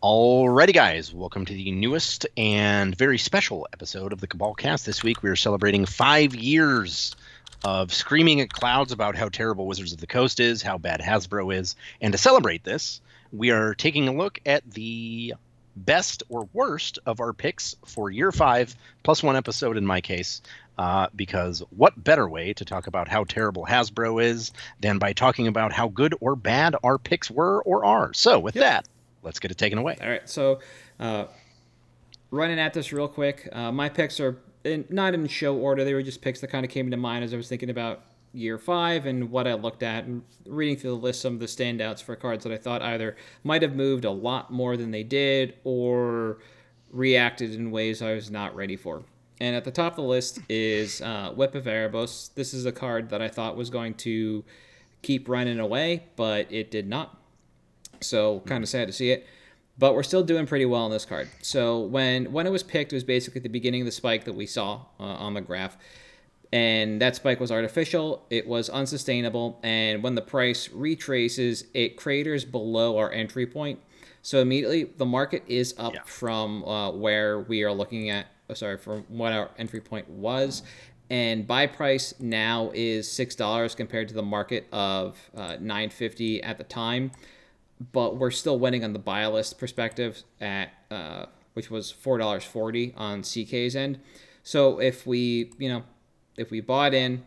Alrighty, guys, welcome to the newest and very special episode of the Cabalcast. This week we are celebrating 5 years of screaming at clouds about how terrible Wizards of the Coast is, how bad Hasbro is, and to celebrate this, we are taking a look at the best or worst of our picks for year 5, plus one episode in my case, because what better way to talk about how terrible Hasbro is than by talking about how good or bad our picks were or are. So with that, let's get it taken away. All right, so running at this real quick, my picks are not in show order. They were just picks that kind of came into mind as I was thinking about year 5 and what I looked at, and reading through the list some of the standouts for cards that I thought either might have moved a lot more than they did or reacted in ways I was not ready for. And at the top of the list is Whip of Erebos. This is a card that I thought was going to keep running away, but it did not. So kind of sad to see it. But we're still doing pretty well on this card. So when it was picked, it was basically at the beginning of the spike that we saw on the graph. And that spike was artificial. It was unsustainable. And when the price retraces, it craters below our entry point. So immediately the market is up from where we are looking at, from what our entry point was. And buy price now is $6 compared to the market of $9.50 at the time. But we're still winning on the buy list perspective at which was $4.40 on CK's end. So if we bought in,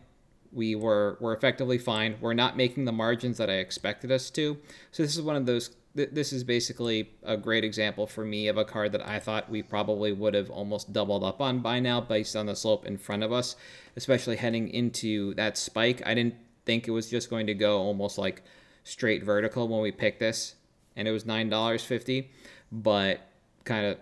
we're effectively fine. We're not making the margins that I expected us to. So this is one of those. This is basically a great example for me of a card that I thought we probably would have almost doubled up on by now, based on the slope in front of us, especially heading into that spike. I didn't think it was just going to go almost like straight vertical when we picked this, and it was $9.50, but kind of,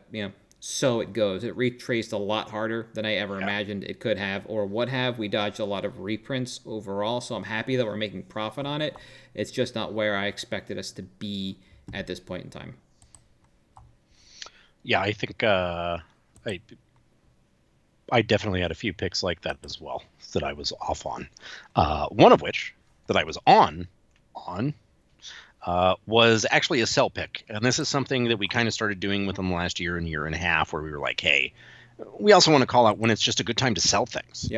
so it goes. It retraced a lot harder than I ever imagined it could have or would have. We dodged a lot of reprints overall, so I'm happy that we're making profit on it. It's just not where I expected us to be at this point in time. Yeah, I think I definitely had a few picks like that as well that I was off on. One of which that I was on was actually a sell pick, and this is something that we kind of started doing with them last year and a half, where we were like, hey, we also want to call out when it's just a good time to sell things.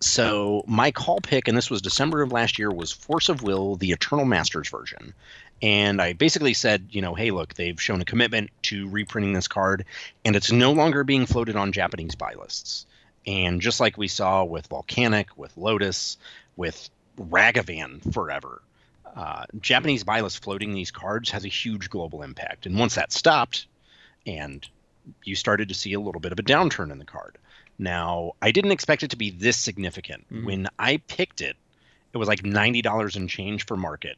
So my call pick, and this was December of last year, was Force of Will, the Eternal Masters version. And I basically said, hey, look, they've shown a commitment to reprinting this card, and it's no longer being floated on Japanese buy lists. And just like we saw with Volcanic, with Lotus, with Ragavan forever, Japanese buy list floating these cards has a huge global impact. And once that stopped, and you started to see a little bit of a downturn in the card. Now, I didn't expect it to be this significant. When I picked it, it was like $90 and change for market,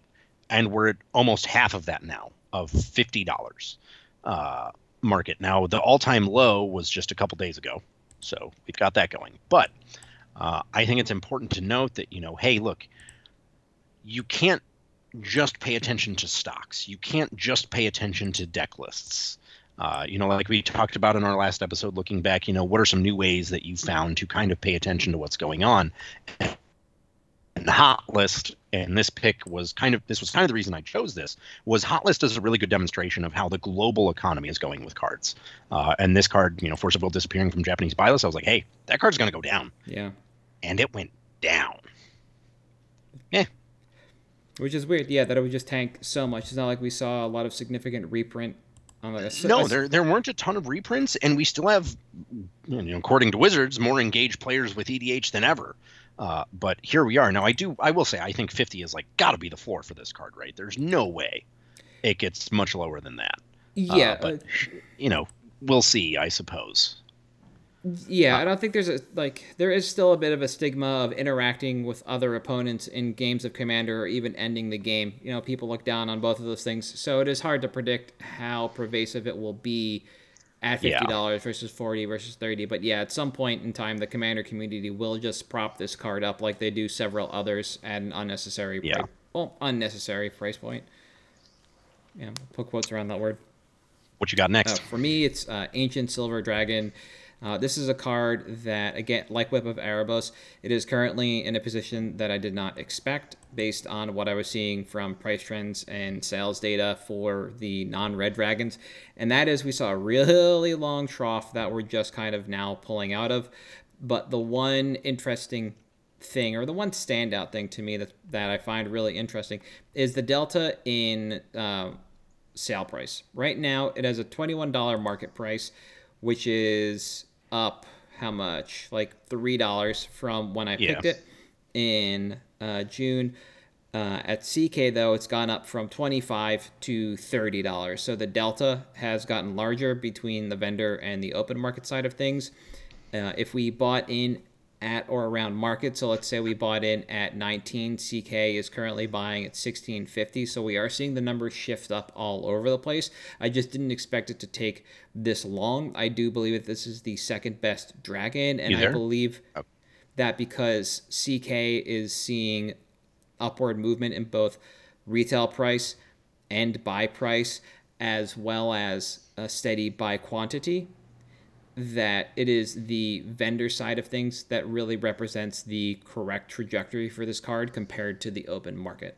and we're at almost half of that now, of $50 market. Now, the all-time low was just a couple days ago, so we've got that going. But I think it's important to note that, hey, look, you can't just pay attention to stocks. You can't just pay attention to deck lists. Like we talked about in our last episode, looking back, what are some new ways that you found to kind of pay attention to what's going on? And the hot list, and this pick was kind of the reason I chose this, was hot list is a really good demonstration of how the global economy is going with cards. And this card, Force of Will disappearing from Japanese buy list, I was like, hey, that card's going to go down. Yeah. And it went down. Yeah. Which is weird, yeah, that it would just tank so much. It's not like we saw a lot of significant reprint. No, there weren't a ton of reprints, and we still have, according to Wizards, more engaged players with EDH than ever. But here we are. Now, I will say, I think 50 is, got to be the floor for this card, right? There's no way it gets much lower than that. Yeah. But, we'll see, I suppose. Yeah, I don't think there's there is still a bit of a stigma of interacting with other opponents in games of Commander or even ending the game. You know, people look down on both of those things. So it is hard to predict how pervasive it will be at $50 versus $40 versus $30. But yeah, at some point in time, the Commander community will just prop this card up like they do several others at an unnecessary price, well, unnecessary price point. Yeah, put quotes around that word. What you got next? For me, it's Ancient Silver Dragon. This is a card that, again, like Whip of Erebos, it is currently in a position that I did not expect based on what I was seeing from price trends and sales data for the non-red dragons. And that is, we saw a really long trough that we're just kind of now pulling out of. But the one interesting thing, or the one standout thing to me that I find really interesting, is the delta in sale price. Right now, it has a $21 market price, which is up how much? Like $3 from when I picked it in June. At CK, though, it's gone up from $25 to $30. So the delta has gotten larger between the vendor and the open market side of things. If we bought in at or around market, so let's say we bought in at $19, CK is currently buying at $16.50, so we are seeing the numbers shift up all over the place. I just didn't expect it to take this long. I do believe that this is the second best dragon, and I believe that because CK is seeing upward movement in both retail price and buy price, as well as a steady buy quantity, that it is the vendor side of things that really represents the correct trajectory for this card compared to the open market.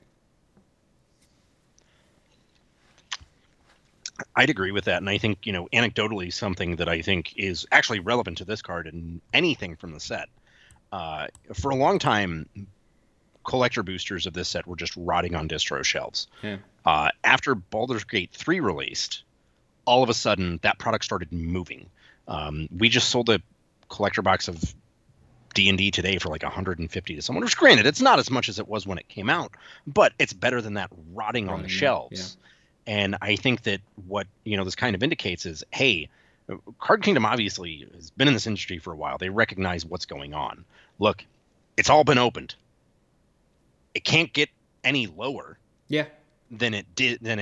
I'd agree with that. And I think, anecdotally, something that I think is actually relevant to this card and anything from the set. For a long time, collector boosters of this set were just rotting on distro shelves. Yeah. After Baldur's Gate 3 released, all of a sudden that product started moving. We just sold a collector box of D&D today for like $150 to someone, which granted, it's not as much as it was when it came out, but it's better than that rotting on the shelves. Yeah. And I think that what, this kind of indicates is, hey, Card Kingdom obviously has been in this industry for a while. They recognize what's going on. Look, it's all been opened. It can't get any lower. Yeah. than it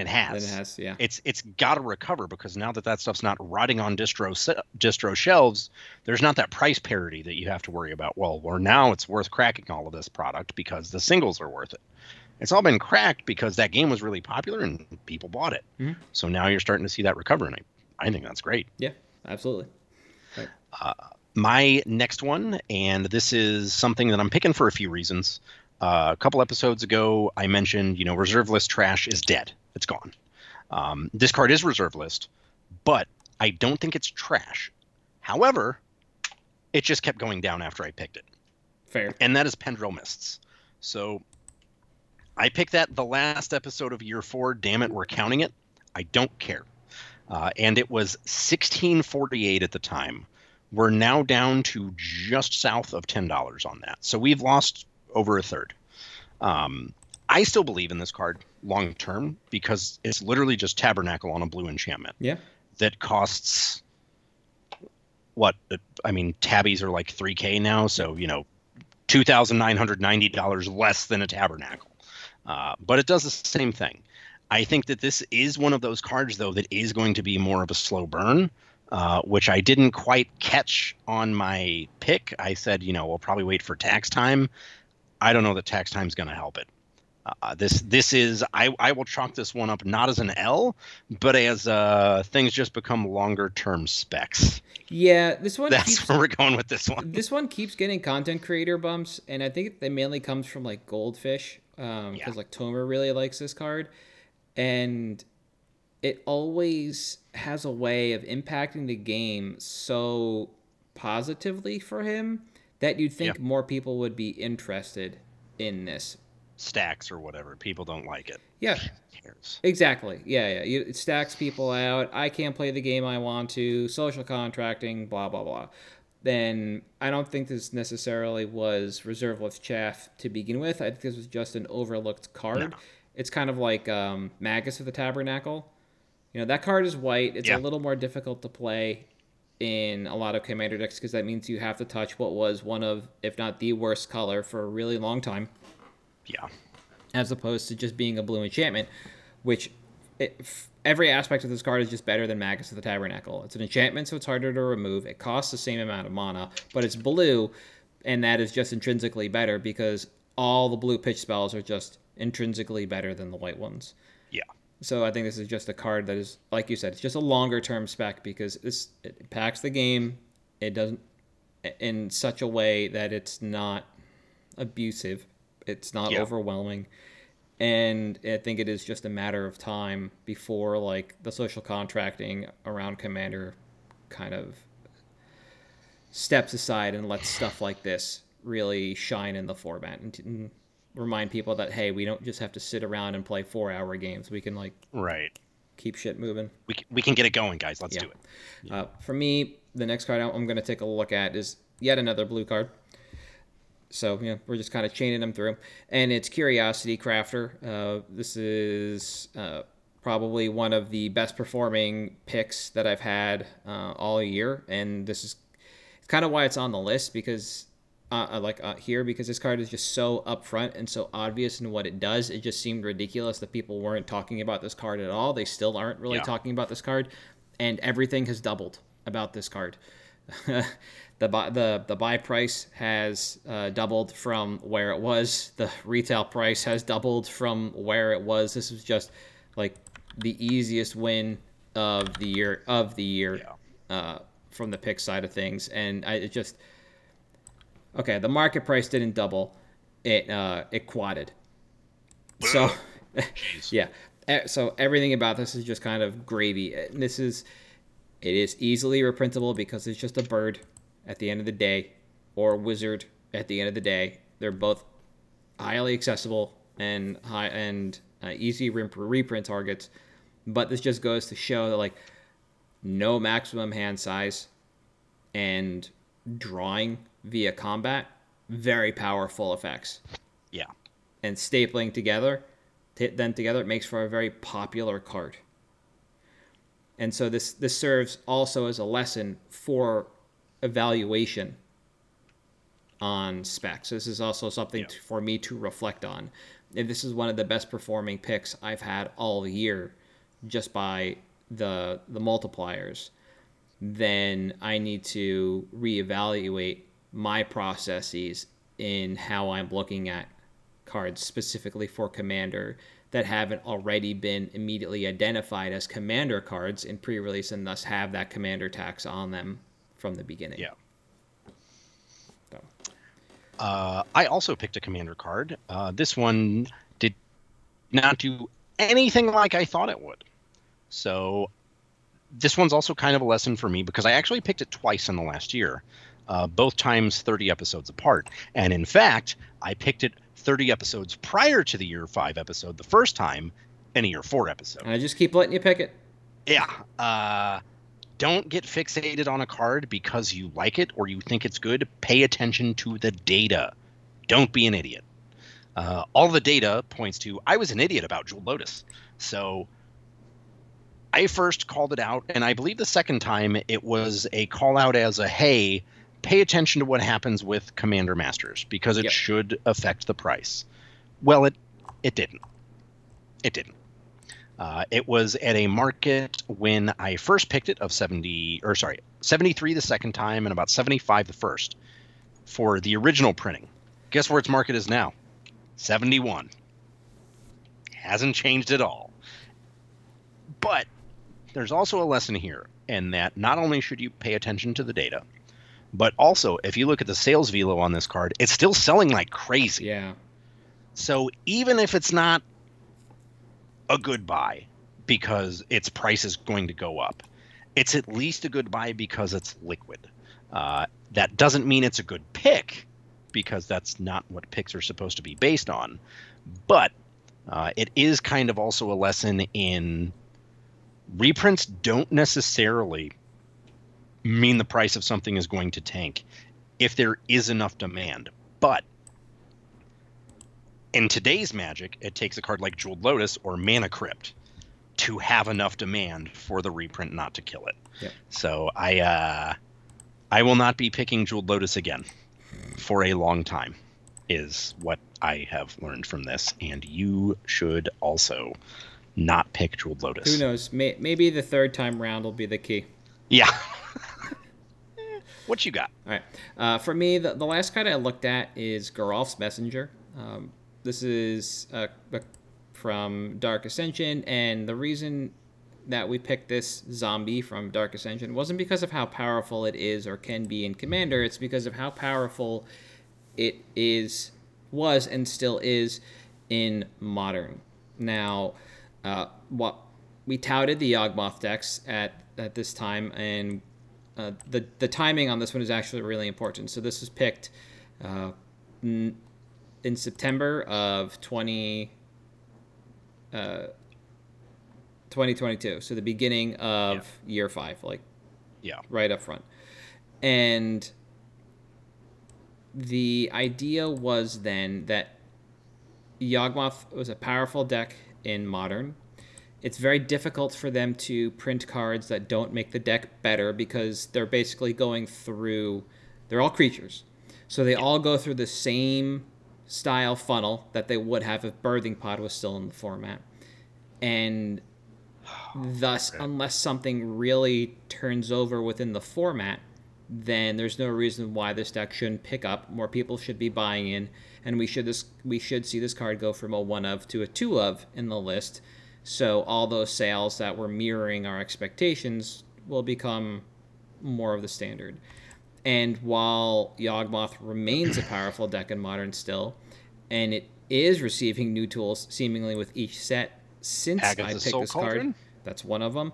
has. Yeah, it's got to recover, because now that stuff's not rotting on distro shelves, there's not that price parity that you have to worry about. Well, or now it's worth cracking all of this product because the singles are worth it. It's all been cracked because that game was really popular and people bought it. Mm-hmm. So now you're starting to see that recover, and I think that's great. Yeah, absolutely. Right. My next one, and this is something that I'm picking for a few reasons. A couple episodes ago, I mentioned, reserve list trash is dead. It's gone. This card is reserve list, but I don't think it's trash. However, it just kept going down after I picked it. Fair. And that is Pendrell Mists. So I picked that the last episode of year 4. Damn it, we're counting it. I don't care. And it was $16.48 at the time. We're now down to just south of $10 on that. So we've lost over a third. I still believe in this card long term because it's literally just Tabernacle on a blue enchantment. Yeah. That costs what? I mean, tabbies are like $3,000 now, so $2,990 less than a Tabernacle. But it does the same thing. I think that this is one of those cards, though, that is going to be more of a slow burn. Which I didn't quite catch on my pick. I said, we'll probably wait for tax time. I don't know that tax time's going to help it. This is, I will chalk this one up not as an L, but as things just become longer term specs. Yeah, this one. That's where we're going with this one. This one keeps getting content creator bumps, and I think it mainly comes from like Goldfish, because Tomer really likes this card, and it always has a way of impacting the game so positively for him that you'd think more people would be interested in this. Stacks or whatever. People don't like it. Yeah. Who cares? Exactly. Yeah. It stacks people out. I can't play the game I want to. Social contracting, blah, blah, blah. Then I don't think this necessarily was reserve list chaff to begin with. I think this was just an overlooked card. No. It's kind of like Magus of the Tabernacle. That card is white. It's a little more difficult to play. in a lot of Commander decks because that means you have to touch what was one of, if not the worst color for a really long time. Yeah. As opposed to just being a blue enchantment, which every aspect of this card is just better than Magus of the Tabernacle. It's an enchantment, so it's harder to remove. It costs the same amount of mana, but it's blue, and that is just intrinsically better because all the blue pitch spells are just intrinsically better than the white ones. Yeah. So I think this is just a card that is, like you said, it's just a longer-term spec because it packs the game. It doesn't in such a way that it's not abusive. It's not overwhelming. And I think it is just a matter of time before, like, the social contracting around Commander kind of steps aside and lets stuff like this really shine in the format and remind people that, hey, we don't just have to sit around and play 4-hour games. We can, like, keep shit moving. We can get it going, guys. Let's do it. Yeah. For me, the next card I'm going to take a look at is yet another blue card. So, you know, we're just kind of chaining them through. And it's Curiosity Crafter. This is probably one of the best performing picks that I've had all year. And this is kind of why it's on the list because, here, because this card is just so upfront and so obvious in what it does. It just seemed ridiculous that people weren't talking about this card at all. They still aren't really talking about this card. And everything has doubled about this card. The buy price has doubled from where it was. The retail price has doubled from where it was. This is just like the easiest win of the year from the pick side of things. And the market price didn't double, it quadded. So so everything about this is just kind of gravy. And it is easily reprintable because it's just a bird at the end of the day, or a wizard at the end of the day. They're both highly accessible and easy reprint targets. But this just goes to show that, like, no maximum hand size and drawing via combat, very powerful effects. Yeah. And stapling together, it makes for a very popular card. And so this serves also as a lesson for evaluation on specs. This is also something for me to reflect on. And this is one of the best performing picks I've had all year, just by the multipliers. Then I need to reevaluate my processes in how I'm looking at cards specifically for Commander that haven't already been immediately identified as Commander cards in pre-release and thus have that Commander tax on them from the beginning. Yeah. So. I also picked a Commander card. This one did not do anything like I thought it would. So this one's also kind of a lesson for me because I actually picked it twice in the last year, both times 30 episodes apart. And in fact, I picked it 30 episodes prior to the year 5 episode the first time and a year 4 episode. And I just keep letting you pick it. Yeah. Don't get fixated on a card because you like it or you think it's good. Pay attention to the data. Don't be an idiot. All the data points to, I was an idiot about Jeweled Lotus. So I first called it out, and I believe the second time it was a call out as a, hey, pay attention to what happens with Commander Masters because it should affect the price. Well, it didn't. It didn't. It was at a market when I first picked it of 73 the second time and about 75 the first for the original printing. Guess where its market is now? 71. Hasn't changed at all. But there's also a lesson here in that not only should you pay attention to the data, but also if you look at the sales velo on this card, it's still selling like crazy. Yeah. So even if it's not a good buy because its price is going to go up, it's at least a good buy because it's liquid. That doesn't mean it's a good pick because that's not what picks are supposed to be based on. But it is kind of also a lesson in reprints don't necessarily mean the price of something is going to tank if there is enough demand. But in today's Magic, it takes a card like Jeweled Lotus or Mana Crypt to have enough demand for the reprint not to kill it. Yep. So I will not be picking Jeweled Lotus again for a long time, is what I have learned from this. And you should also not pick Jeweled Lotus. Who knows? Maybe the third time round will be the key. Yeah. What you got? All right. For me, the last card I looked at is Garolf's Messenger. This is from Dark Ascension, and the reason that we picked this zombie from Dark Ascension wasn't because of how powerful it is or can be in Commander. It's because of how powerful it was and still is in Modern. Now, what we touted the Yawgmoth decks at this time, and the timing on this one is actually really important. So this was picked in September of 2022, so the beginning of year 5, right up front. And the idea was then that Yawgmoth was a powerful deck in Modern. It's very difficult for them to print cards that don't make the deck better, because they're basically going through... They're all creatures. So they all go through the same style funnel that they would have if Birthing Pod was still in the format. And thus, unless something really turns over within the format, then there's no reason why this deck shouldn't pick up. More people should be buying in, and we should see this card go from a 1-of to a 2-of in the list. So all those sales that were mirroring our expectations will become more of the standard. And while Yawgmoth remains a powerful deck in Modern still, and it is receiving new tools seemingly with each set since I picked this card. That's one of them.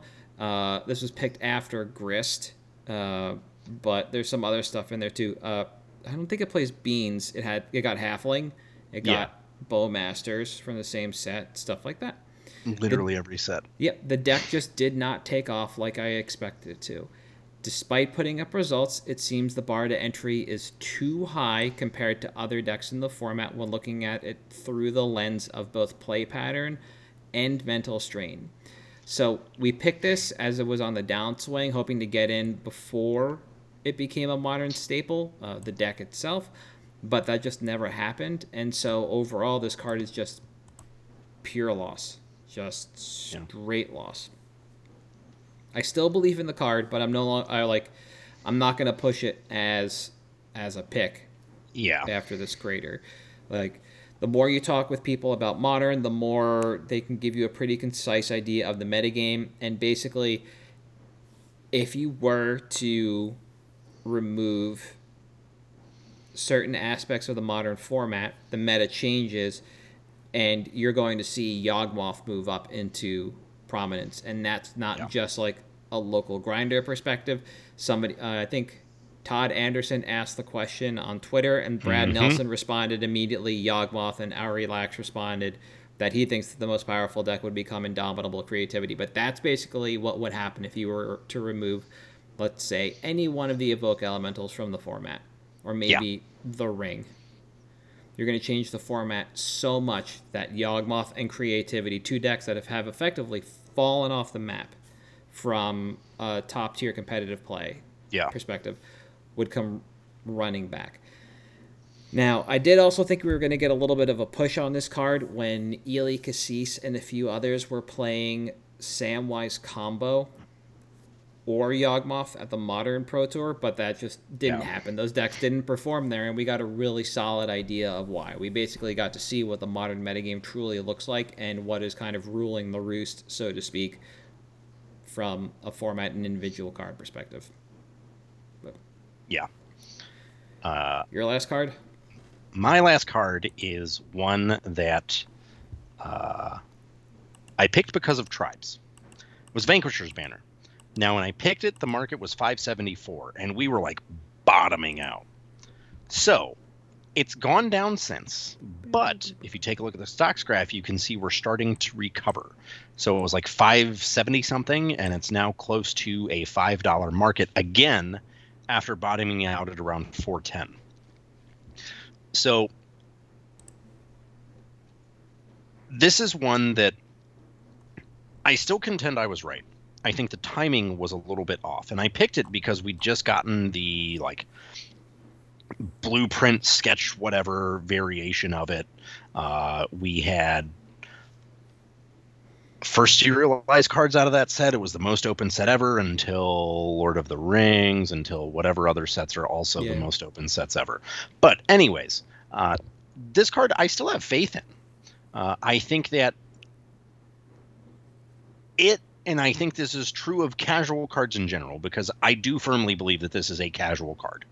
This was picked after Grist, but there's some other stuff in there too. I don't think it plays Beans. It got Halfling. It got Bowmasters from the same set, stuff like that. Literally every set. Yep, the deck just did not take off like I expected it to. Despite putting up results, it seems the bar to entry is too high compared to other decks in the format when looking at it through the lens of both play pattern and mental strain. So we picked this as it was on the downswing, hoping to get in before it became a Modern staple, the deck itself, but that just never happened. And so overall, this card is just pure loss. Just straight loss. I still believe in the card, but I'm not gonna push it as a pick. Yeah. After this crater, the more you talk with people about Modern, the more they can give you a pretty concise idea of the metagame. And basically, if you were to remove certain aspects of the Modern format, the meta changes. And you're going to see Yawgmoth move up into prominence. And that's not just like a local grinder perspective. Somebody, I think Todd Anderson asked the question on Twitter, and Brad Nelson responded immediately, Yawgmoth, and Aurilax responded that he thinks that the most powerful deck would become Indomitable Creativity. But that's basically what would happen if you were to remove, let's say, any one of the Evoke Elementals from the format, or maybe the Ring. You're going to change the format so much that Yawgmoth and Creativity, two decks that have effectively fallen off the map from a top-tier competitive play perspective, would come running back. Now, I did also think we were going to get a little bit of a push on this card when Eli Cassis and a few others were playing Samwise Combo or Yawgmoth at the Modern Pro Tour, but that just didn't happen. Those decks didn't perform there, and we got a really solid idea of why. We basically got to see what the Modern metagame truly looks like and what is kind of ruling the roost, so to speak, from a format and individual card perspective. But your last card? My last card is one that I picked because of tribes. It was Vanquisher's Banner. Now, when I picked it, the market was $574, and we were, bottoming out. So, it's gone down since, but if you take a look at the stocks graph, you can see we're starting to recover. So, it was, $570-something, and it's now close to a $5 market again after bottoming out at around $410. So, this is one that I still contend I was right. I think the timing was a little bit off, and I picked it because we'd just gotten the like blueprint sketch whatever variation of it. We had first serialized cards out of that set. It was the most open set ever until Lord of the Rings, until whatever other sets are also the most open sets ever. But anyways, this card I still have faith in. I think that it, and I think this is true of casual cards in general, because I do firmly believe that this is a casual card.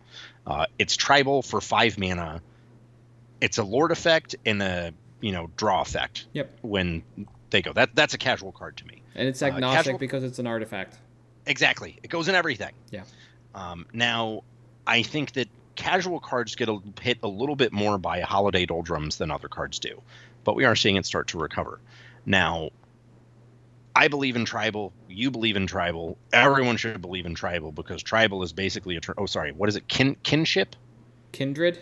It's tribal for 5 mana. It's a lord effect and a, you know, draw effect. Yep. When they go, that's a casual card to me. And it's agnostic because it's an artifact. Exactly. It goes in everything. Yeah. Now, I think that casual cards get hit a little bit more by holiday doldrums than other cards do, but we are seeing it start to recover. Now, I believe in tribal. You believe in tribal. Everyone should believe in tribal because tribal is basically a... what is it? Kinship? Kindred?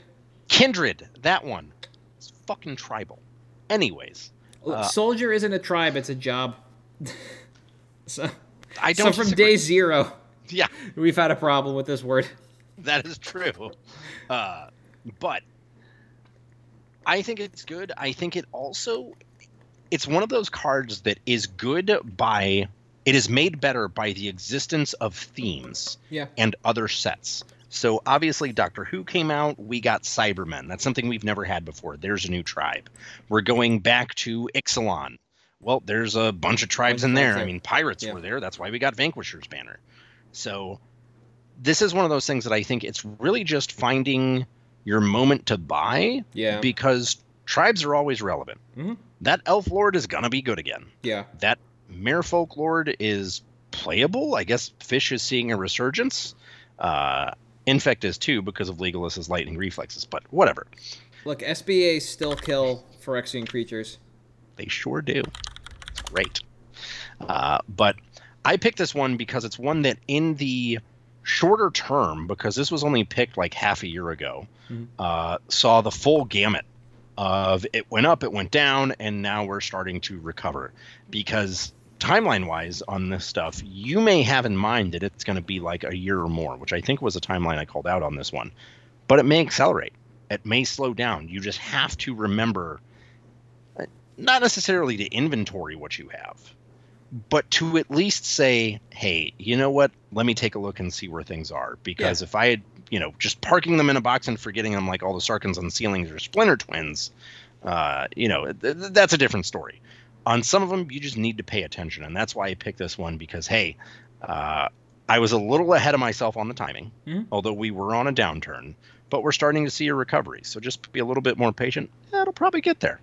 Kindred. That one. It's fucking tribal. Anyways. Soldier isn't a tribe. It's a job. So from day zero, we've had a problem with this word. That is true. But I think it's good. I think it also... It's one of those cards that is good by – it is made better by the existence of themes and other sets. So obviously Doctor Who came out. We got Cybermen. That's something we've never had before. There's a new tribe. We're going back to Ixalan. Well, there's a bunch of tribes in there. I mean, pirates were there. That's why we got Vanquisher's Banner. So this is one of those things that I think it's really just finding your moment to buy because tribes are always relevant. Mm-hmm. That elf lord is gonna be good again. Yeah. That merfolk lord is playable. I guess Fish is seeing a resurgence. Infect is too because of Legolas's lightning reflexes, but whatever. Look, SBA still kill Phyrexian creatures. They sure do. It's great. But I picked this one because it's one that in the shorter term, because this was only picked like half a year ago, saw the full gamut. Of it went up, it went down, and now we're starting to recover. Because timeline-wise on this stuff, you may have in mind that it's going to be like a year or more, which I think was a timeline I called out on this one. But it may accelerate. It may slow down. You just have to remember, not necessarily to inventory what you have, but to at least say, hey, you know what? Let me take a look and see where things are. Because if I had... You know, just parking them in a box and forgetting them like all the Sarkans on ceilings or Splinter Twins, you know, that's a different story. On some of them, you just need to pay attention. And that's why I picked this one because, hey, I was a little ahead of myself on the timing, although we were on a downturn, but we're starting to see a recovery. So just be a little bit more patient. It'll probably get there.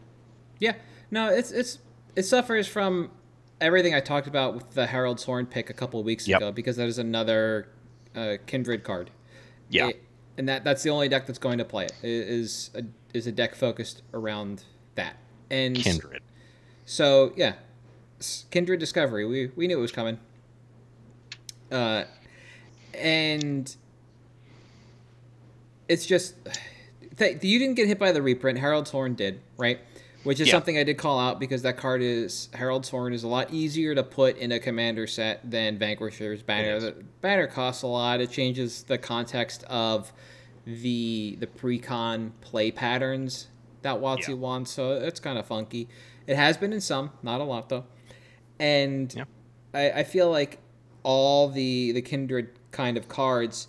Yeah. No, it suffers from everything I talked about with the Herald's Horn pick a couple of weeks ago because that is another Kindred card. Yeah, and that's the only deck that's going to play it is a deck focused around that and Kindred. So yeah, Kindred Discovery. We knew it was coming. And it's just you didn't get hit by the reprint. Herald's Horn did, right? Which is something I did call out because that card is Herald's Horn is a lot easier to put in a commander set than Vanquisher's Banner. The banner costs a lot. It changes the context of the pre-con play patterns that WotC wants, so it's kind of funky. It has been in some, not a lot though. And I feel like all the Kindred kind of cards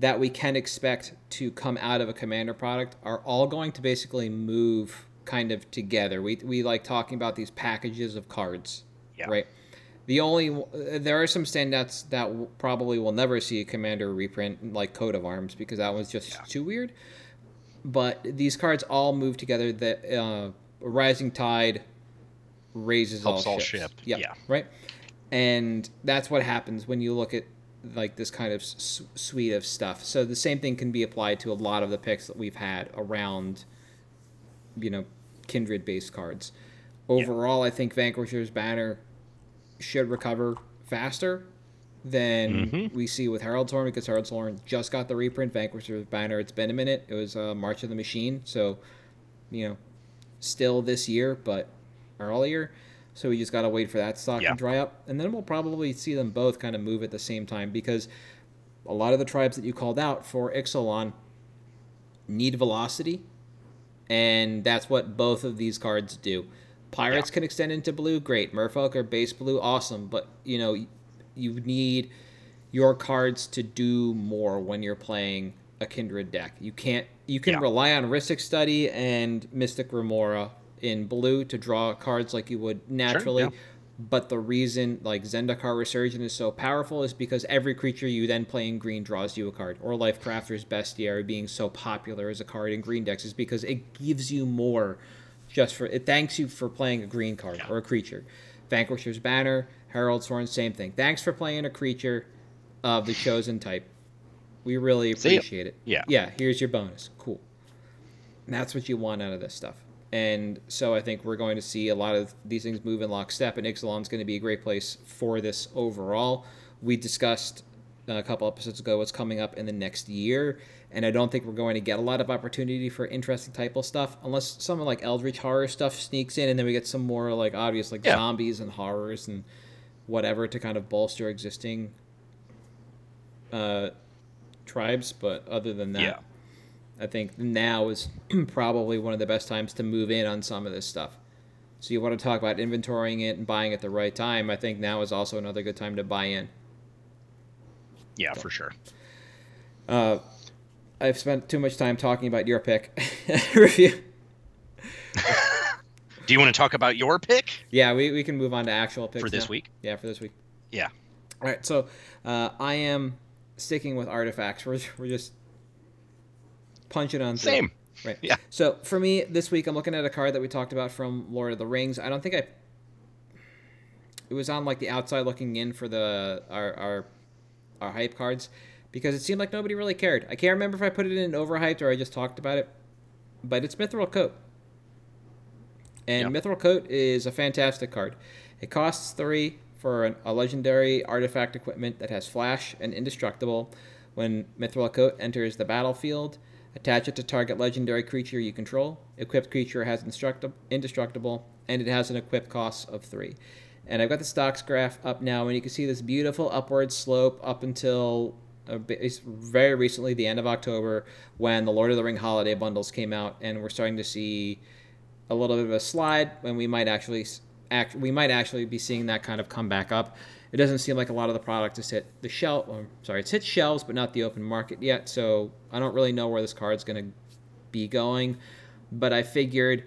that we can expect to come out of a commander product are all going to basically move kind of together. We like talking about these packages of cards, right? There are some standouts that probably will never see a commander reprint, like Coat of Arms, because that was just too weird. But these cards all move together. That rising tide raises all ships. Yeah, right. And that's what happens when you look at like this kind of suite of stuff. So the same thing can be applied to a lot of the picks that we've had around, you know, Kindred-based cards. Overall, I think Vanquisher's Banner should recover faster than we see with Herald's Horn, because Herald's Horn just got the reprint. Vanquisher's Banner, it's been a minute. It was March of the Machine, so, you know, still this year, but earlier. So we just got to wait for that stock to dry up. And then we'll probably see them both kind of move at the same time, because a lot of the tribes that you called out for Ixalan need velocity, and that's what both of these cards do. Pirates can extend into blue, great. Merfolk are base blue, awesome. But, you know, you need your cards to do more when you're playing a Kindred deck. You can't. You can rely on Risic Study and Mystic Remora in blue to draw cards like you would naturally. Sure, but the reason, like, Zendikar Resurgent is so powerful is because every creature you then play in green draws you a card. Or Lifecrafter's Bestiary being so popular as a card in green decks is because it gives you more just for... It thanks you for playing a green card or a creature. Vanquisher's Banner, Herald's Horn, same thing. Thanks for playing a creature of the chosen type. We really appreciate it. Yeah, here's your bonus. Cool. And that's what you want out of this stuff. And so I think we're going to see a lot of these things move in lockstep, and Ixalan's going to be a great place for this overall. We discussed a couple episodes ago what's coming up in the next year, and I don't think we're going to get a lot of opportunity for interesting type of stuff unless some like Eldritch horror stuff sneaks in, and then we get some more like obvious like zombies and horrors and whatever to kind of bolster existing tribes. But other than that... Yeah. I think now is probably one of the best times to move in on some of this stuff. So you want to talk about inventorying it and buying at the right time. I think now is also another good time to buy in. Yeah, for sure. I've spent too much time talking about your pick. Review. Do you want to talk about your pick? Yeah, we can move on to actual picks. For this week? Yeah, for this week. Yeah. All right, so I am sticking with artifacts. We're just... punch it on through. Same. Right. Yeah. So for me this week, I'm looking at a card that we talked about from Lord of the Rings. I don't think it was on like the outside looking in for the our hype cards, because it seemed like nobody really cared. I can't remember if I put it in overhyped or I just talked about it, but it's Mithril Coat. And Mithril Coat is a fantastic card. It costs 3 for a legendary artifact equipment that has flash and indestructible. When Mithril Coat enters the battlefield, attach it to target legendary creature you control. Equipped creature has indestructible, and it has an equip cost of 3. And I've got the stocks graph up now, and you can see this beautiful upward slope up until very recently, the end of October, when the Lord of the Ring holiday bundles came out, and we're starting to see a little bit of a slide, and we might actually be seeing that kind of come back up. It doesn't seem like a lot of the product has hit the shelf. It's hit shelves, but not the open market yet. So I don't really know where this card's going to be going. But I figured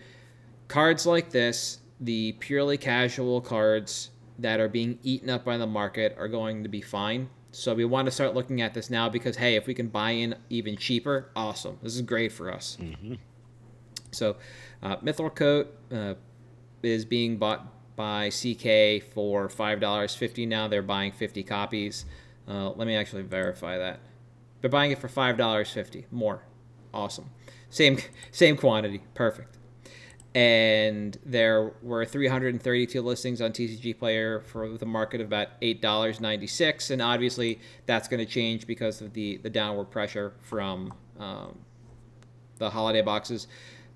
cards like this, the purely casual cards that are being eaten up by the market, are going to be fine. So we want to start looking at this now because, hey, if we can buy in even cheaper, awesome. This is great for us. Mm-hmm. So Mithril Coat is being bought by CK for $5.50 now. They're buying 50 copies. Let me actually verify that. They're buying it for $5.50 more. Awesome. Same quantity. Perfect. And there were 332 listings on TCG Player for the market of about $8.96. And obviously that's going to change because of the downward pressure from the holiday boxes.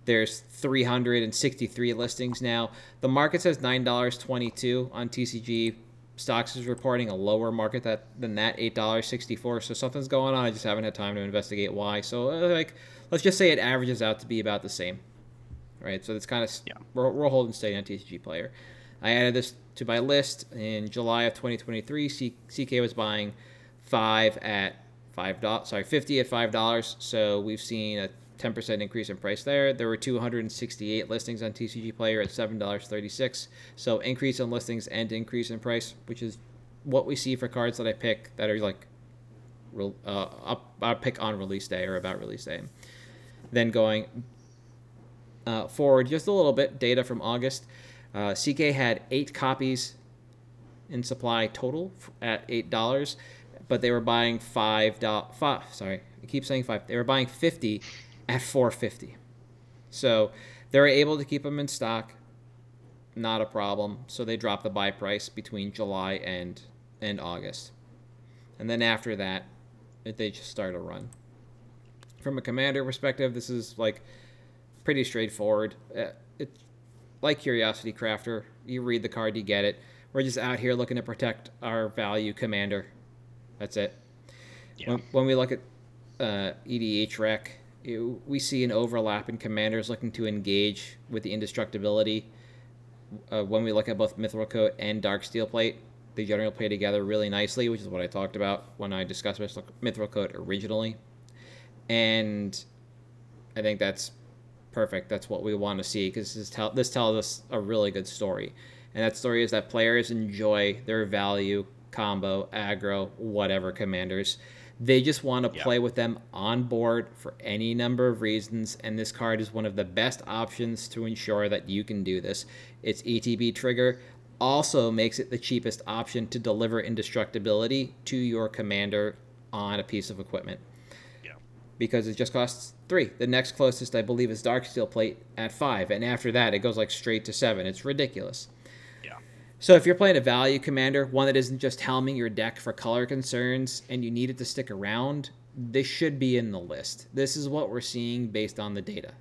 There's 363 listings now. The market says $9.22 on TCG. Stocks is reporting a lower market than that, $8.64. So something's going on. I just haven't had time to investigate why. So let's just say it averages out to be about the same, right? So it's kind of we're holding steady on TCG Player. I added this to my list in July of 2023. CK was buying 50 at $5. So we've seen a 10% increase in price there. There were 268 listings on TCG Player at $7.36. So increase in listings and increase in price, which is what we see for cards that I pick that are like I'll pick on release day or about release day. Then going forward just a little bit, data from August. CK had 8 copies in supply total at $8, but they were buying They were buying 50 at $4.50. So they're able to keep them in stock. Not a problem. So they dropped the buy price between July and August. And then after that, they just start a run. From a commander perspective, this is like pretty straightforward. It, like Curiosity Crafter, you read the card, you get it. We're just out here looking to protect our value commander. That's it. Yeah. When we look at EDH Rec, we see an overlap in commanders looking to engage with the indestructibility. When we look at both Mithril Coat and Darksteel Plate, they generally play together really nicely, which is what I talked about when I discussed Mithril Coat originally. And I think that's perfect. That's what we want to see, because this tells us a really good story. And that story is that players enjoy their value, combo, aggro, whatever commanders. They just want to play with them on board for any number of reasons, and this card is one of the best options to ensure that you can do this. Its ETB trigger also makes it the cheapest option to deliver indestructibility to your commander on a piece of equipment. Yeah. Because it just costs 3. The next closest, I believe, is Darksteel Plate at 5, and after that, it goes like straight to 7. It's ridiculous. So if you're playing a value commander, one that isn't just helming your deck for color concerns, and you need it to stick around, this should be in the list. This is what we're seeing based on the data.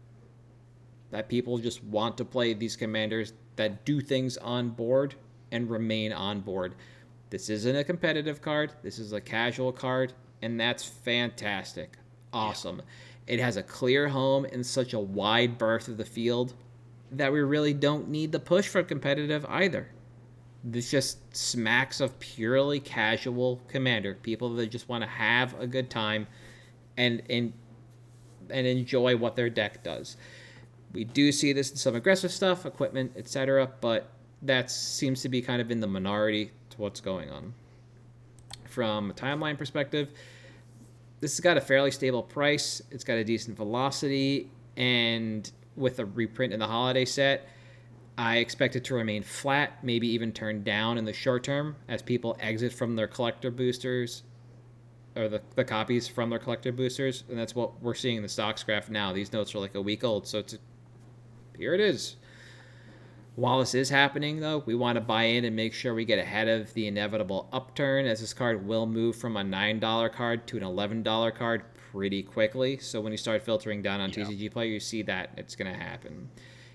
That people just want to play these commanders that do things on board and remain on board. This isn't a competitive card. This is a casual card, and that's fantastic. Awesome. Yeah. It has a clear home in such a wide berth of the field that we really don't need the push for competitive either. This just smacks of purely casual commander, people that just want to have a good time and enjoy what their deck does. We do see this in some aggressive stuff, equipment, etc., but that seems to be kind of in the minority to what's going on. From a timeline perspective, this has got a fairly stable price. It's got a decent velocity, and with a reprint in the holiday set, I expect it to remain flat, maybe even turn down in the short term as people exit from their collector boosters or the copies from their collector boosters. And that's what we're seeing in the stocks graph now. These notes are like a week old, so here it is. While this is happening, though, we want to buy in and make sure we get ahead of the inevitable upturn, as this card will move from a $9 card to an $11 card pretty quickly. So when you start filtering down on TCG Player, you see that it's going to happen.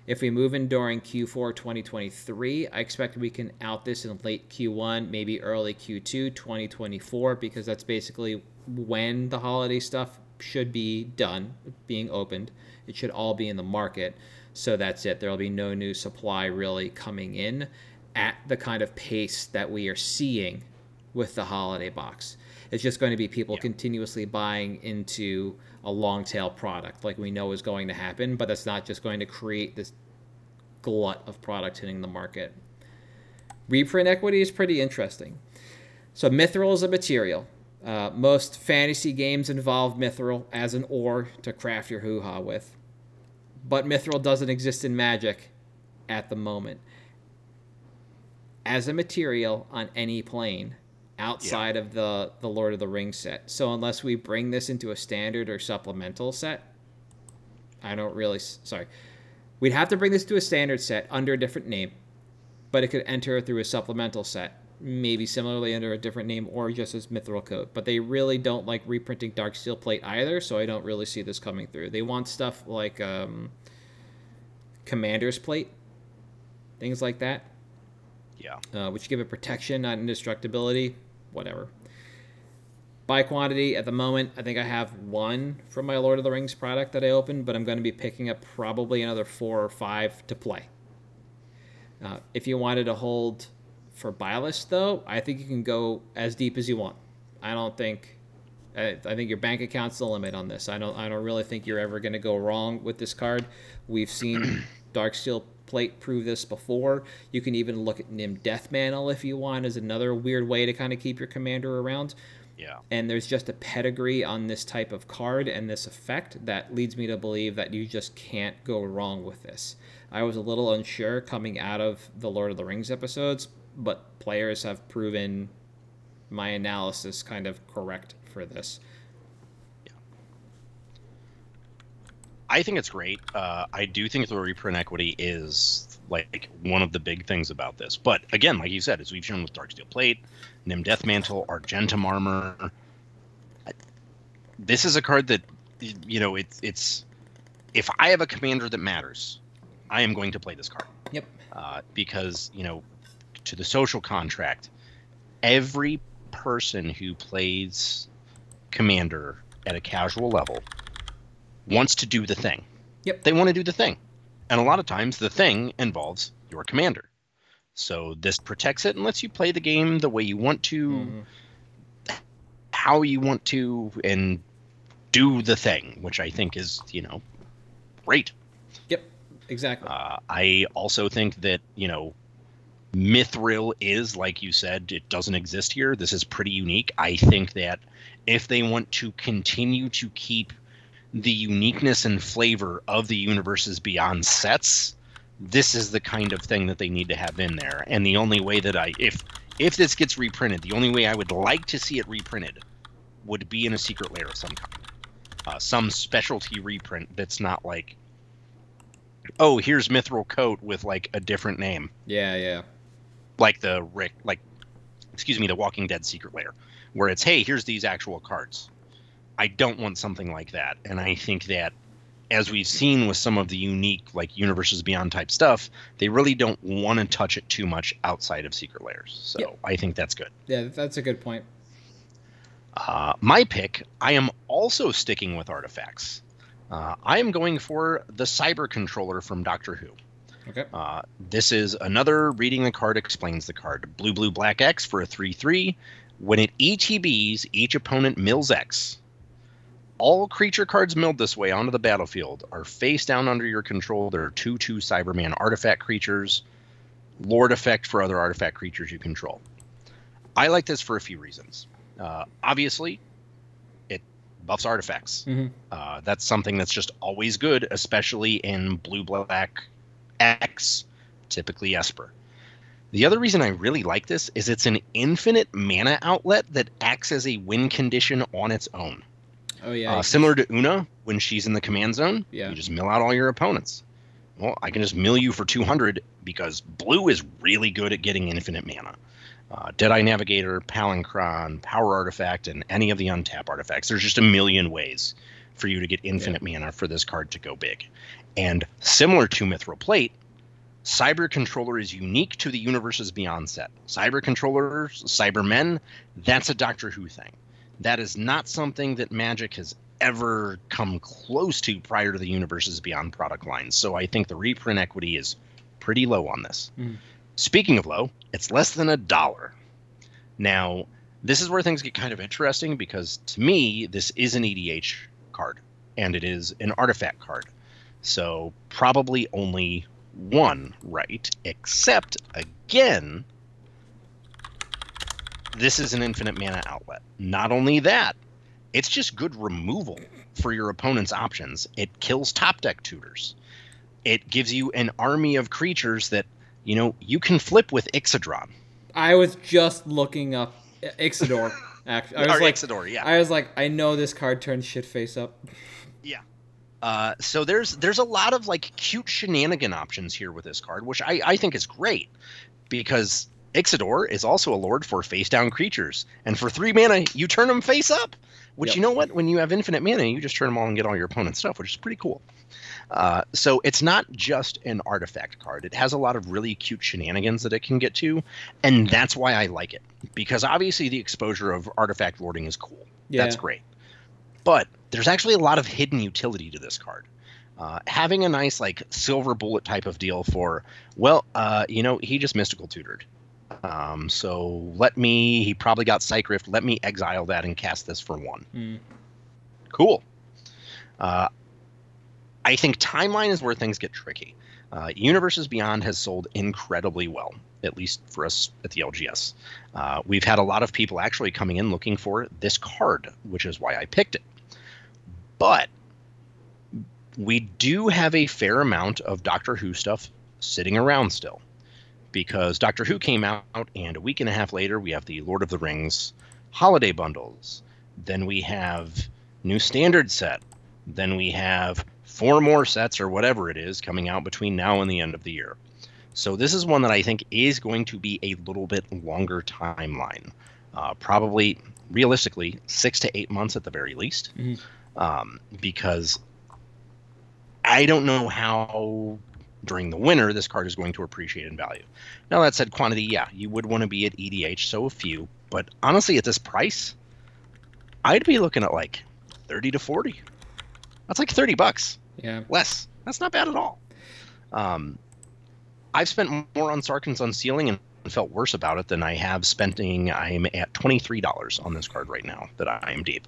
If we move in during Q4 2023, I expect we can out this in late Q1, maybe early Q2 2024, because that's basically when the holiday stuff should be done, being opened. It should all be in the market. So that's it. There will be no new supply really coming in at the kind of pace that we are seeing with the holiday box. It's just going to be people continuously buying into a long tail product like we know is going to happen, but that's not just going to create this glut of product hitting the market. Reprint equity is pretty interesting. So Mithril is a material. Most fantasy games involve Mithril as an ore to craft your hoo-ha with, but Mithril doesn't exist in Magic at the moment as a material on any plane outside of the Lord of the Rings set. So unless we bring this into a standard or supplemental set, we'd have to bring this to a standard set under a different name, but it could enter through a supplemental set, maybe similarly under a different name or just as Mithril Coat. But they really don't like reprinting Darksteel Plate either, so I don't really see this coming through. They want stuff like Commander's Plate, things like that. Yeah. Which give it protection, not indestructibility, whatever. By quantity, at the moment, I think I have 1 from my Lord of the Rings product that I opened, but I'm going to be picking up probably another 4 or 5 to play. If you wanted to hold for buy list, though, I think you can go as deep as you want. I think your bank account's the limit on this. I don't really think you're ever going to go wrong with this card. We've seen Darksteel Plate prove this before. You can even look at Nim Deathmantle if you want, as another weird way to kind of keep your commander around. Yeah. And there's just a pedigree on this type of card and this effect that leads me to believe that you just can't go wrong with this. I was a little unsure coming out of the Lord of the Rings episodes, but players have proven my analysis kind of correct for this. I think it's great. I do think the reprint equity is like one of the big things about this. But again, like you said, as we've shown with Darksteel Plate, Nim Deathmantle, Argentum Armor, this is a card that, you know, it's if I have a commander that matters, I am going to play this card. Yep. Because, you know, to the social contract, every person who plays Commander at a casual level wants to do the thing. Yep. They want to do the thing. And a lot of times the thing involves your commander. So this protects it and lets you play the game the way you want to, how you want to, and do the thing, which I think is, you know, great. Yep, exactly. I also think that, you know, Mithril is, like you said, it doesn't exist here. This is pretty unique. I think that if they want to continue to keep the uniqueness and flavor of the universes beyond sets, this is the kind of thing that they need to have in there. And the only way that I, if this gets reprinted, the only way I would like to see it reprinted would be in a secret lair of some kind. Some specialty reprint that's not like, oh, here's Mithril Coat with, like, a different name. Yeah, yeah. Like the The Walking Dead secret lair, where it's, hey, here's these actual cards. I don't want something like that. And I think that, as we've seen with some of the unique, like, Universes Beyond type stuff, they really don't want to touch it too much outside of secret lairs. So yeah. I think that's good. Yeah, that's a good point. My pick, I am also sticking with artifacts. I am going for the Cyber Controller from Doctor Who. Okay. This is another reading the card explains the card. Blue, blue, black X for a 3/3. When it ETBs, each opponent mills X. All creature cards milled this way onto the battlefield are face down under your control. There are 2/2 Cyberman artifact creatures. Lord effect for other artifact creatures you control. I like this for a few reasons. Obviously, it buffs artifacts. Mm-hmm. That's something that's just always good, especially in blue-black X, typically Esper. The other reason I really like this is it's an infinite mana outlet that acts as a win condition on its own. Oh, yeah. Similar to Una, when she's in the command zone, you just mill out all your opponents. Well, I can just mill you for 200 because blue is really good at getting infinite mana. Deadeye Navigator, Palancron, Power Artifact, and any of the untap artifacts. There's just a million ways for you to get infinite mana for this card to go big. And similar to Mithril Plate, Cyber Controller is unique to the Universes Beyond set. Cyber Controllers, Cybermen, that's a Doctor Who thing. That is not something that Magic has ever come close to prior to the Universes Beyond product line. So I think the reprint equity is pretty low on this. Mm. Speaking of low, it's less than $1. Now, this is where things get kind of interesting because, to me, this is an EDH card, and it is an artifact card. So probably only one, right? Except, again, this is an infinite mana outlet. Not only that, it's just good removal for your opponent's options. It kills top deck tutors. It gives you an army of creatures that, you know, you can flip with Ixidor. I was just looking up Ixidor, actually. Ixidor, yeah. I was like, I know this card turns shit face up. Yeah. So there's a lot of, like, cute shenanigan options here with this card, which I think is great, because Ixidor is also a lord for face-down creatures. And for 3 mana, you turn them face up, which, you know what? When you have infinite mana, you just turn them all and get all your opponent's stuff, which is pretty cool. So it's not just an artifact card. It has a lot of really cute shenanigans that it can get to, and that's why I like it. Because obviously the exposure of artifact lording is cool. Yeah. That's great. But there's actually a lot of hidden utility to this card. Having a nice, like, silver bullet type of deal for, well, you know, he just mystical tutored. So he probably got Psych Rift, let me exile that and cast this for 1. Mm. Cool. I think timeline is where things get tricky. Universes Beyond has sold incredibly well, at least for us at the LGS. We've had a lot of people actually coming in looking for this card, which is why I picked it. But we do have a fair amount of Doctor Who stuff sitting around still, because Doctor Who came out, and a week and a half later, we have the Lord of the Rings holiday bundles. Then we have new standard set. Then we have 4 more sets or whatever it is coming out between now and the end of the year. So this is one that I think is going to be a little bit longer timeline. Probably, realistically, 6 to 8 months at the very least. Mm-hmm. Because I don't know how during the winter, this card is going to appreciate in value. Now, that said, quantity, yeah, you would want to be at EDH, so a few. But honestly, at this price, I'd be looking at like 30 to 40. That's like $30. Yeah. Less. That's not bad at all. I've spent more on Sarkin's Unsealing and felt worse about it than I have spending. I'm at $23 on this card right now that I am deep.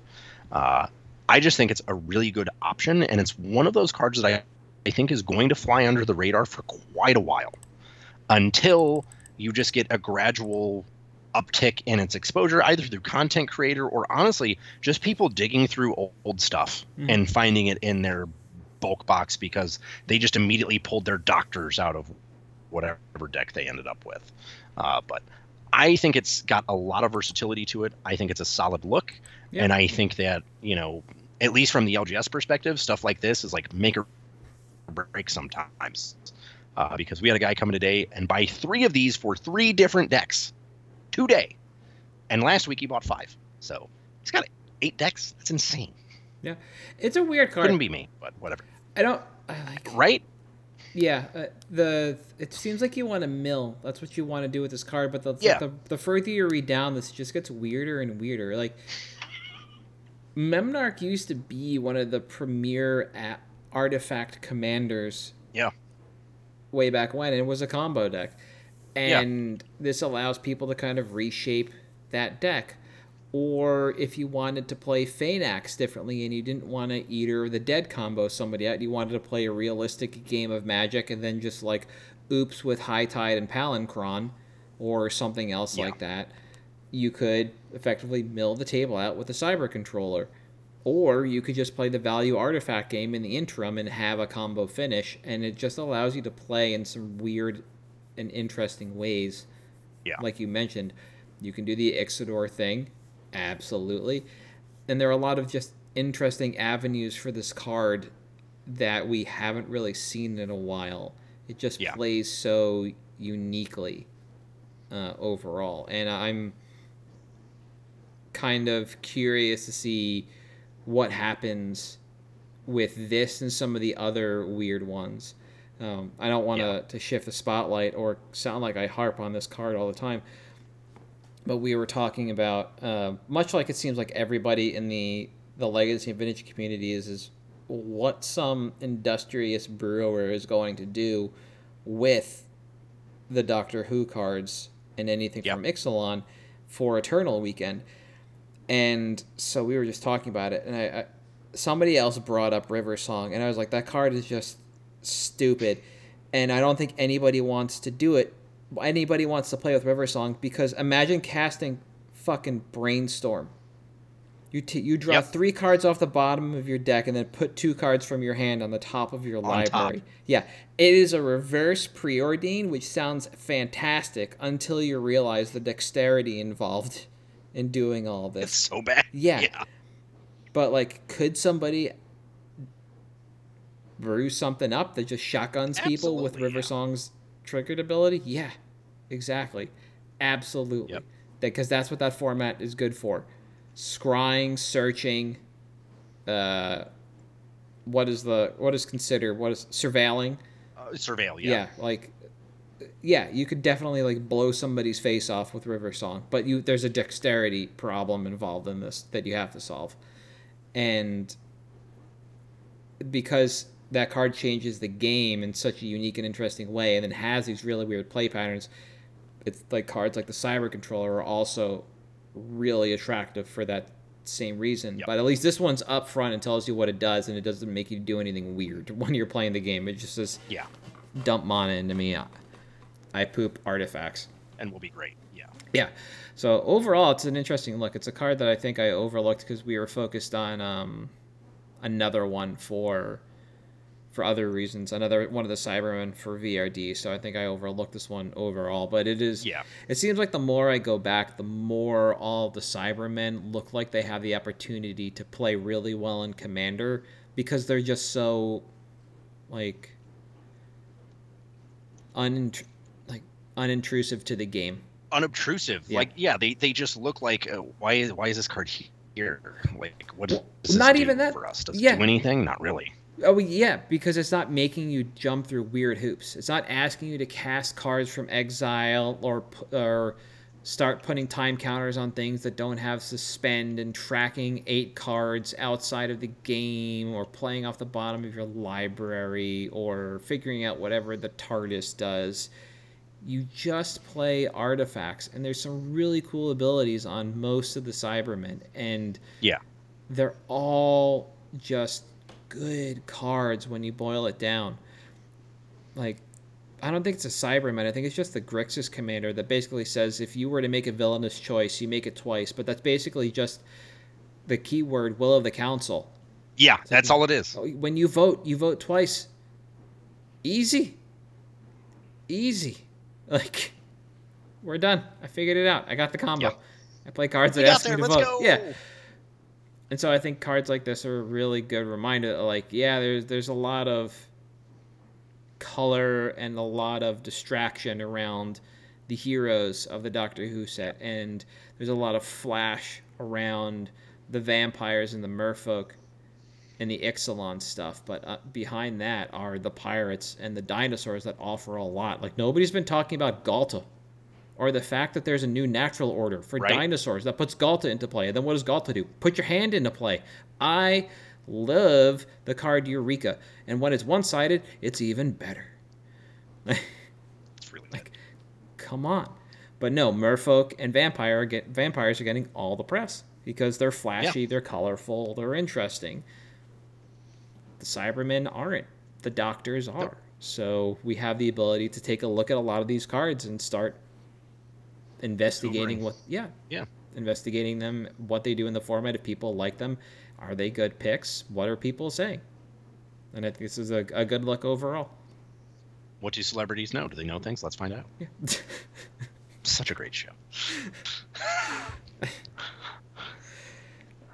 I just think it's a really good option, and it's one of those cards that I think is going to fly under the radar for quite a while until you just get a gradual uptick in its exposure, either through content creator or honestly just people digging through old stuff and finding it in their bulk box because they just immediately pulled their doctors out of whatever deck they ended up with. But I think it's got a lot of versatility to it. I think it's a solid look. Yeah. And I think that, you know, at least from the LGS perspective, stuff like this is like make or break sometimes. Because we had a guy coming today and buy 3 of these for 3 different decks today. And last week he bought 5. So he's got 8 decks. That's insane. Yeah. It's a weird card. Couldn't be me, but whatever. I like it. Right? Yeah, it seems like you want to mill. That's what you want to do with this card. But the further you read down, this just gets weirder and weirder. Like, Memnarch used to be one of the premier artifact commanders. Yeah. Way back when, and it was a combo deck, and this allows people to kind of reshape that deck. Or if you wanted to play Phainax differently and you didn't want to Eater the Dead combo somebody out, you wanted to play a realistic game of Magic and then just like oops with High Tide and Palancron or something else like that, you could effectively mill the table out with a Cyber Controller. Or you could just play the value artifact game in the interim and have a combo finish, and it just allows you to play in some weird and interesting ways. Yeah. Like you mentioned, you can do the Ixidor thing. Absolutely. And there are a lot of just interesting avenues for this card that we haven't really seen in a while. It just plays so uniquely overall. And I'm kind of curious to see what happens with this and some of the other weird ones. I don't want to shift the spotlight or sound like I harp on this card all the time. But we were talking about, much like it seems like everybody in the Legacy and Vintage community is what some industrious brewer is going to do with the Doctor Who cards and anything from Ixalan for Eternal Weekend. And so we were just talking about it, and I somebody else brought up River Song, and I was like, that card is just stupid, and I don't think anybody wants to do it. Anybody wants to play with River Song, because imagine casting fucking Brainstorm. You draw 3 cards off the bottom of your deck and then put 2 cards from your hand on the top of your library. Top. Yeah. It is a reverse Preordain, which sounds fantastic until you realize the dexterity involved in doing all this. It's so bad. Yeah. But, like, could somebody brew something up that just shotguns people with River Song's triggered ability? Yeah, exactly. Absolutely. Because that's what that format is good for. Scrying, searching, surveilling? Surveil, you could definitely like blow somebody's face off with River Song, but there's a dexterity problem involved in this that you have to solve. And because that card changes the game in such a unique and interesting way, and then has these really weird play patterns. It's like cards like the Cyber Controller are also really attractive for that same reason. Yep. But at least this one's up front and tells you what it does, and it doesn't make you do anything weird when you're playing the game. It just says, dump mana into me. I poop artifacts. And we'll be great. Yeah. So overall, it's an interesting look. It's a card that I think I overlooked because we were focused on another one for other reasons, another one of the Cybermen for VRD, so I think I overlooked this one overall, but it is, it seems like the more I go back, the more all the Cybermen look like they have the opportunity to play really well in Commander, because they're just so, like, unintrusive to the game. Unobtrusive. Yeah. Like, they just look like, why is this card here? Like, what does this do for us? Does it do anything? Not really. Oh, yeah, because it's not making you jump through weird hoops. It's not asking you to cast cards from exile or start putting time counters on things that don't have suspend and tracking 8 cards outside of the game or playing off the bottom of your library or figuring out whatever the TARDIS does. You just play artifacts, and there's some really cool abilities on most of the Cybermen, and yeah, they're all just good cards when you boil it down. Like, I don't think it's a Cyberman. I think it's just the Grixis commander that basically says if you were to make a villainous choice, you make it twice. But that's basically just the keyword will of the council. Yeah, so that's all it is. When you vote twice. Easy. Easy. Like, we're done. I figured it out. I got the combo. Yeah. I play cards that ask me to vote. Go. Yeah. And so I think cards like this are a really good reminder. Like, yeah, there's a lot of color and a lot of distraction around the heroes of the Doctor Who set, and there's a lot of flash around the vampires and the merfolk and the Ixalan stuff. But behind that are the pirates and the dinosaurs that offer a lot. Like, nobody's been talking about Galta, or the fact that there's a new natural order for dinosaurs that puts Galta into play. And then what does Galta do? Put your hand into play. I love the card Eureka. And when it's one-sided, it's even better. It's really like, come on. But no, merfolk and vampires are getting all the press because they're flashy, they're colorful, they're interesting. The Cybermen aren't. The Doctors are. Nope. So we have the ability to take a look at a lot of these cards and start investigating investigating them, what they do in the format, if people like them, are they good picks, what are people saying? And I think this is a good look overall. What do celebrities know? Do they know things? Let's find out. Yeah. Such a great show.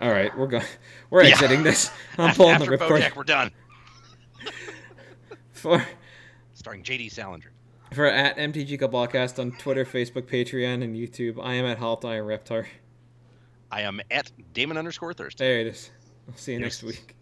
All right, we're exiting this. I'm pulling the record. Bojack, we're done. Starring J.D. Salinger. For at MTG Podcast on Twitter, Facebook, Patreon, and YouTube. I am at Haltai Reptar. I am at Damon _Thursday. There it is. I'll see you next week.